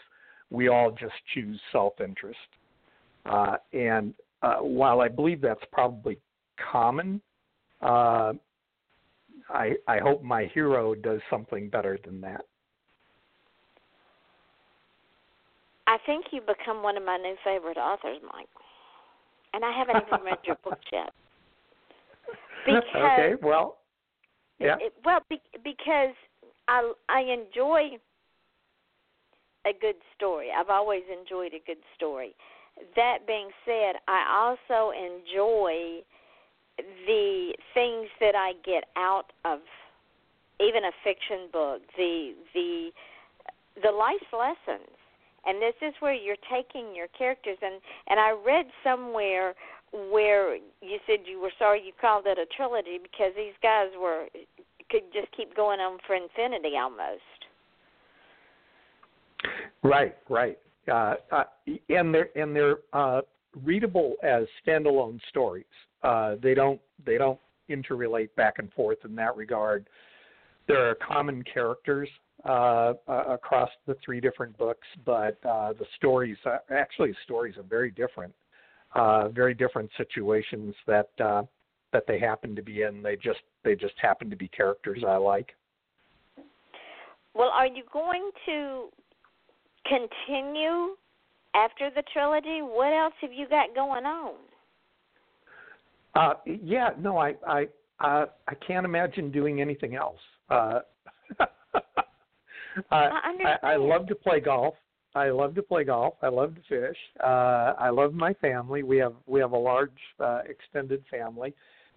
we all just choose self-interest. Uh, and uh, while I believe that's probably common, uh, I, I hope my hero does something better than that. I think you become one of my new favorite authors, Mike. And I haven't even read your book yet. Because okay, well, yeah. It, well, be, because I, I enjoy a good story. I've always enjoyed a good story. That being said, I also enjoy the things that I get out of even a fiction book, the the the life lessons. And this is where you're taking your characters. And, and I read somewhere where you said you were sorry you called it a trilogy because these guys were could just keep going on for infinity almost. Right, right, uh, uh, and they're and they're uh, readable as standalone stories. Uh, they don't they don't interrelate back and forth in that regard. There are common characters uh, uh, across the three different books, but uh, the stories uh, actually stories are very different, uh, very different situations that uh, that they happen to be in. They just they just happen to be characters I like. Well, are you going to continue after the trilogy? What else have you got going on? Uh, yeah, no, I I uh, I can't imagine doing anything else. Uh, I, I, I love to play golf. I love to play golf. I love to fish. Uh, I love my family. We have we have a large uh, extended family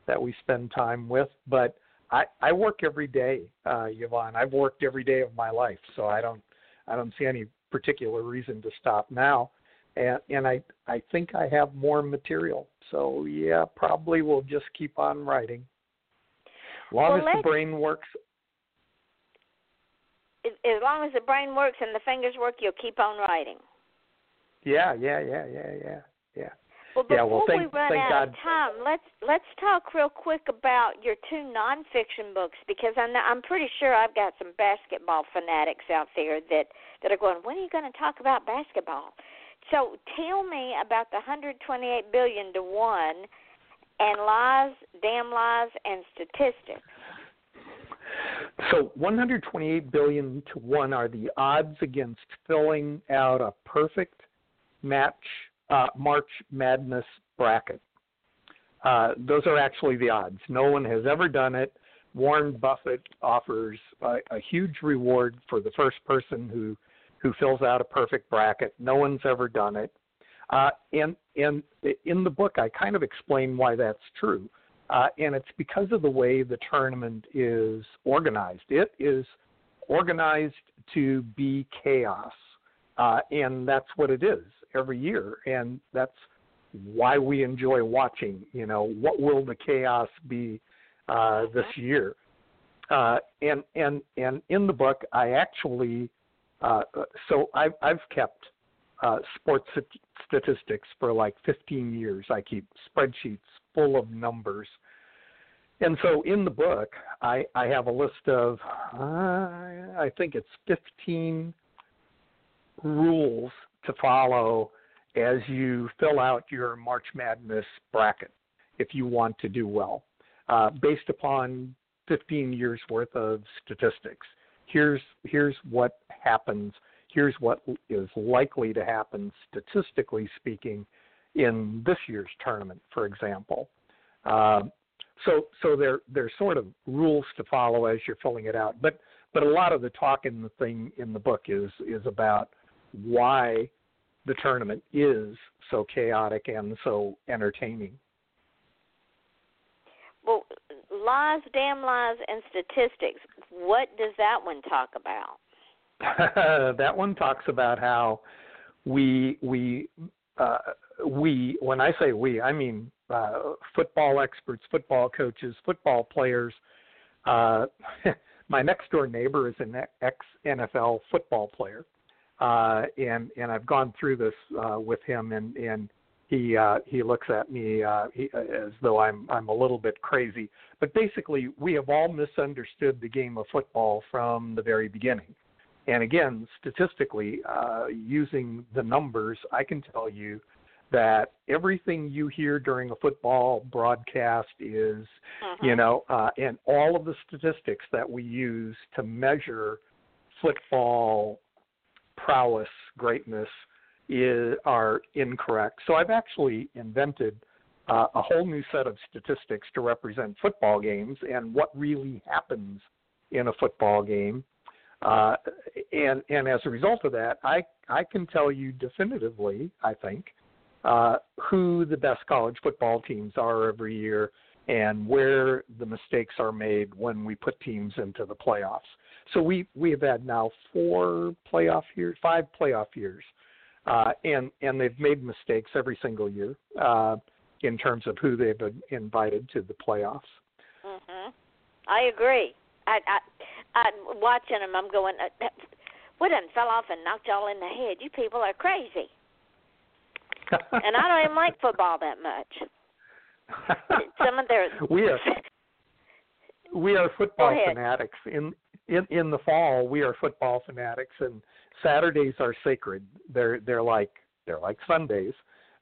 that we spend time with. But I, I work every day, uh, Yvonne. I've worked every day of my life, so I don't I don't see any particular reason to stop now. And, and I I think I have more material. So, yeah, probably we'll just keep on writing. As long well, as the brain works. As long as the brain works and the fingers work, you'll keep on writing. Yeah, yeah, yeah, yeah, yeah, yeah. Well, before yeah, well, thank, we run out God. of time, let's let's talk real quick about your two nonfiction books, because I'm, I'm pretty sure I've got some basketball fanatics out there that, that are going, when are you going to talk about basketball? So tell me about the one twenty-eight billion to one and Lies, Damn Lies, and Statistics. So one twenty-eight billion to one are the odds against filling out a perfect match uh, March Madness bracket. Uh, those are actually the odds. No one has ever done it. Warren Buffett offers a, a huge reward for the first person who who fills out a perfect bracket. No one's ever done it. Uh, and, and in the book, I kind of explain why that's true. Uh, and it's because of the way the tournament is organized. It is organized to be chaos, uh, and that's what it is every year. And that's why we enjoy watching, you know, what will the chaos be uh, this year? Uh, and, and, and in the book, I actually... Uh, so I've, I've kept uh, sports statistics for like fifteen years. I keep spreadsheets full of numbers. And so in the book, I, I have a list of, uh, I think it's fifteen rules to follow as you fill out your March Madness bracket if you want to do well, uh, based upon fifteen years worth of statistics. Here's here's what happens. Here's what is likely to happen, statistically speaking, in this year's tournament, for example. Uh, so so there there's sort of rules to follow as you're filling it out. But but a lot of the talk in the thing in the book is is about why the tournament is so chaotic and so entertaining. Well, Lies, Damn Lies, and Statistics, what does that one talk about? That one talks about how we, we, uh, we. when I say we, I mean uh, football experts, football coaches, football players. Uh, my next-door neighbor is an ex-N F L football player, uh, and, and I've gone through this uh, with him, and, and He uh, he looks at me uh, he, uh, as though I'm I'm a little bit crazy, but basically we have all misunderstood the game of football from the very beginning. And again, statistically, uh, using the numbers, I can tell you that everything you hear during a football broadcast is, uh-huh. you know, uh, and all of the statistics that we use to measure football prowess, greatness, Is, are incorrect. So I've actually invented uh, a whole new set of statistics to represent football games and what really happens in a football game. Uh, and and as a result of that, I, I can tell you definitively, I think, uh, who the best college football teams are every year and where the mistakes are made when we put teams into the playoffs. So we, we have had now four playoff years, five playoff years. Uh, and, and they've made mistakes every single year uh, in terms of who they've been invited to the playoffs. Mm-hmm. I agree. I, I, I'm watching them. I'm going, uh, we done fell off and knocked y'all in the head. You people are crazy. And I don't even like football that much. Some of their we are we are football fanatics. In, in in the fall, we are football fanatics, and Saturdays are sacred. They're they're like they're like Sundays,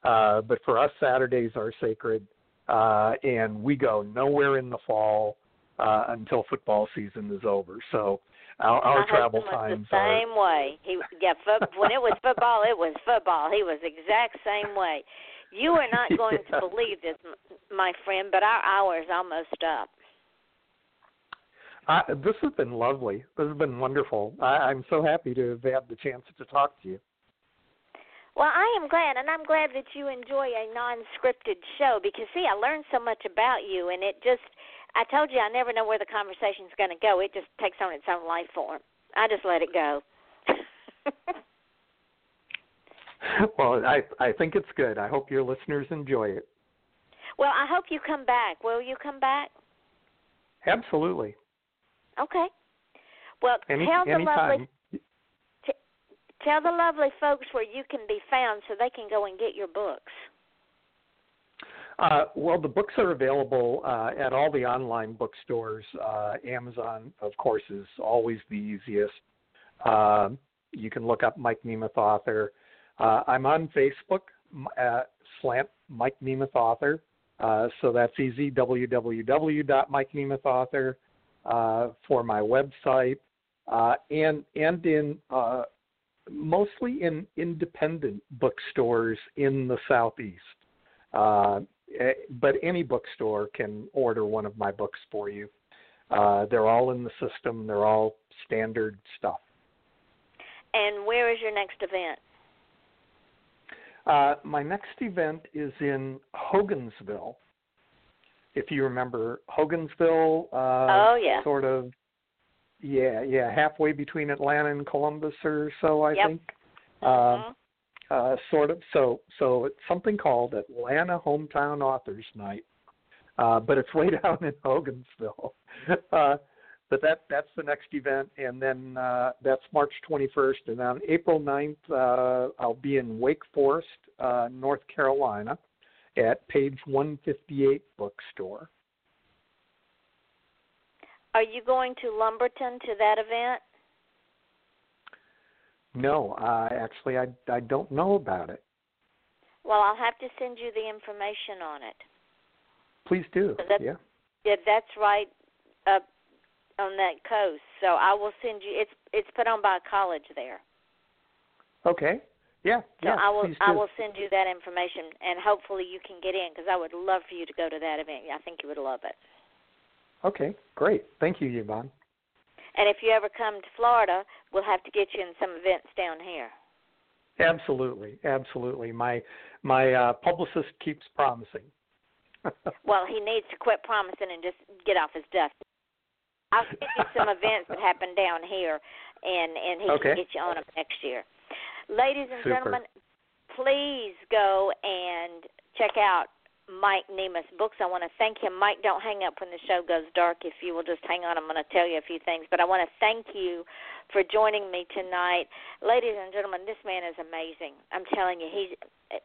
uh, but for us, Saturdays are sacred, uh, and we go nowhere in the fall uh, until football season is over. So. Our, our travel times the same are... way. He, yeah, fo- when it was football, it was football. He was the exact same way. You are not going yeah. to believe this, my friend, but our hour is almost up. Uh, this has been lovely. This has been wonderful. I, I'm so happy to have had the chance to talk to you. Well, I am glad, and I'm glad that you enjoy a non-scripted show because, see, I learned so much about you, and it just... I told you I never know where the conversation's going to go. It just takes on its own life form. I just let it go. Well, I I think it's good. I hope your listeners enjoy it. Well, I hope you come back. Will you come back? Absolutely. Okay. Well, Any, tell the lovely t- tell the lovely folks where you can be found so they can go and get your books. Uh, well, the books are available uh, at all the online bookstores. Uh, Amazon, of course, is always the easiest. Uh, you can look up Mike Nemeth Author. Uh, I'm on Facebook, uh, slant Mike Nemeth Author, uh, so that's easy, w w w dot mike nemeth author uh, for my website, uh, and, and in uh, mostly in independent bookstores in the Southeast. Uh, but any bookstore can order one of my books for you. Uh, they're all in the system. They're all standard stuff. And where is your next event? Uh, my next event is in Hogansville. If you remember Hogansville, uh, oh, yeah. sort of, yeah, yeah, halfway between Atlanta and Columbus or so, I yep. think. Mm-hmm. Uh, Uh, sort of, so so it's something called Atlanta Hometown Authors Night, uh, but it's way down in Hogansville. uh, but that that's the next event, and then uh, that's March twenty-first, and on April ninth, uh, I'll be in Wake Forest, uh, North Carolina, at Page one fifty-eight Bookstore. Are you going to Lumberton to that event? No, uh, actually, I, I don't know about it. Well, I'll have to send you the information on it. Please do, so that, yeah. yeah. That's right up on that coast, so I will send you. It's it's put on by a college there. Okay, yeah, so yeah, I will I will send you that information, and hopefully you can get in, because I would love for you to go to that event. I think you would love it. Okay, great. Thank you, Yvonne. And if you ever come to Florida, we'll have to get you in some events down here. Absolutely, absolutely. My my uh, publicist keeps promising. Well, he needs to quit promising and just get off his duff. I'll get you some events that happen down here, and, and he okay. can get you on them next year. Ladies and Super. gentlemen, please go and check out Mike Nemeth's books. I want to thank him. Mike, don't hang up when the show goes dark. If you will just hang on, I'm going to tell you a few things. But I want to thank you for joining me tonight. Ladies and gentlemen, this man is amazing. I'm telling you, he's,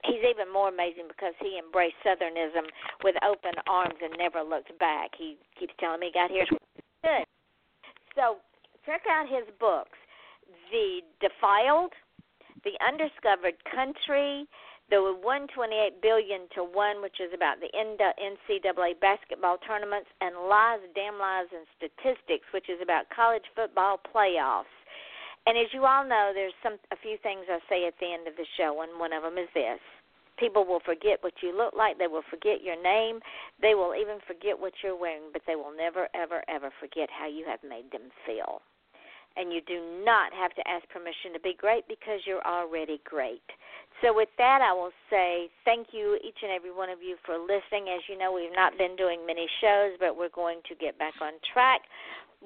he's even more amazing because he embraced Southernism with open arms and never looked back. He keeps telling me he got here. Good. So check out his books, The Defiled, The Undiscovered Country, The one twenty-eight billion to one, which is about the N C double A basketball tournaments, and Lies, Damn Lies, and Statistics, which is about college football playoffs. And as you all know, there's some a few things I say at the end of the show, and one of them is this. People will forget what you look like. They will forget your name. They will even forget what you're wearing, but they will never, ever, ever forget how you have made them feel. And you do not have to ask permission to be great because you're already great. So with that, I will say thank you, each and every one of you, for listening. As you know, we've not been doing many shows, but we're going to get back on track.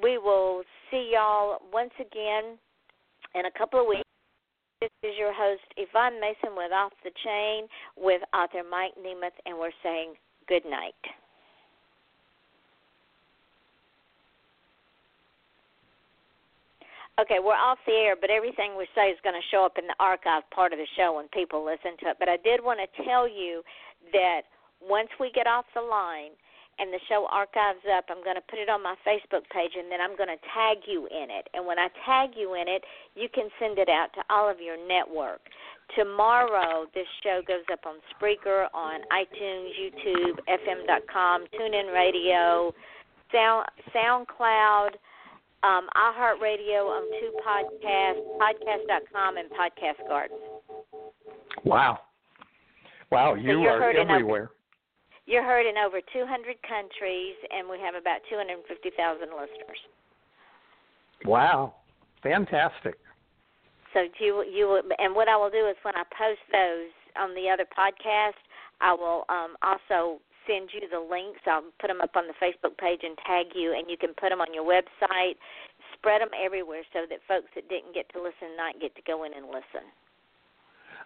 We will see y'all once again in a couple of weeks. This is your host, Yvonne Mason, with Off the Chain, with author Mike Nemeth, and we're saying good night. Okay, we're off the air, but everything we say is going to show up in the archive part of the show when people listen to it. But I did want to tell you that once we get off the line and the show archives up, I'm going to put it on my Facebook page, and then I'm going to tag you in it. And when I tag you in it, you can send it out to all of your network. Tomorrow, this show goes up on Spreaker, on iTunes, YouTube, F M dot com, TuneIn Radio, Sound, SoundCloud, um, iHeartRadio, on two podcasts, podcast dot com, and Podcast Garden. Wow. Wow, you so are everywhere. Up- You're heard in over two hundred countries, and we have about two hundred fifty thousand listeners. Wow. Fantastic. So you you and what I will do is when I post those on the other podcast, I will um, also send you the links. I'll put them up on the Facebook page and tag you, and you can put them on your website, spread them everywhere so that folks that didn't get to listen not get to go in and listen.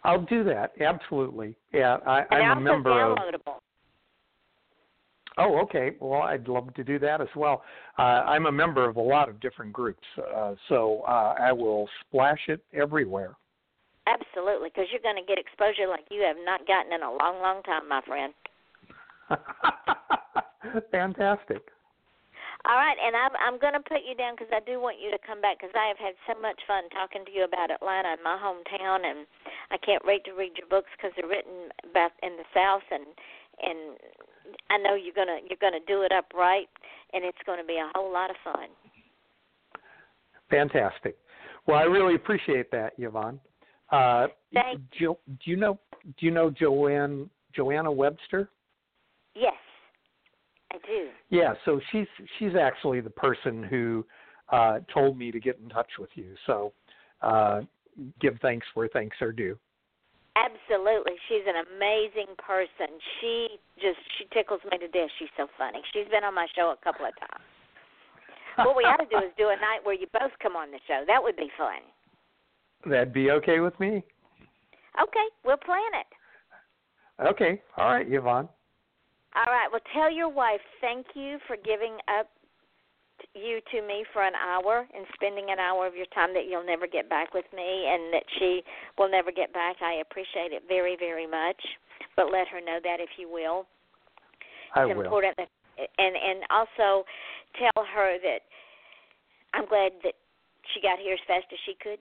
I'll do that. Absolutely. Yeah, I, I'm a member of... And also downloadable. Oh, okay. Well, I'd love to do that as well. Uh, I'm a member of a lot of different groups, uh, so uh, I will splash it everywhere. Absolutely, because you're going to get exposure like you have not gotten in a long, long time, my friend. Fantastic. All right, and I'm, I'm going to put you down because I do want you to come back because I have had so much fun talking to you about Atlanta and my hometown, and I can't wait to read your books because they're written back in the South, and and I know you're gonna you're gonna do it up right, and it's going to be a whole lot of fun. Fantastic. Well, I really appreciate that, Yvonne. Uh, Thank jo- do you know Do you know Joanne Joanna Webster? Yes. I do. Yeah, so she's she's actually the person who uh, told me to get in touch with you. So uh, give thanks where thanks are due. Absolutely. She's an amazing person. She just she tickles me to death. She's so funny. She's been on my show a couple of times. What we ought to do is do a night where you both come on the show. That would be fun. That'd be okay with me. Okay, we'll plan it. Okay. All right, Yvonne. All right. Well, tell your wife thank you for giving up you to me for an hour and spending an hour of your time that you'll never get back with me and that she will never get back. I appreciate it very, very much. But let her know that if you will. I will. It's important that, and and also tell her that I'm glad that she got here as fast as she could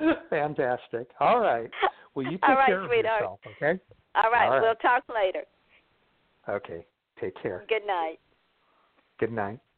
too. Fantastic. All right. Well, you take All right, care of sweetheart. yourself, okay? All right, All right, we'll talk later. Okay, take care. Good night. Good night.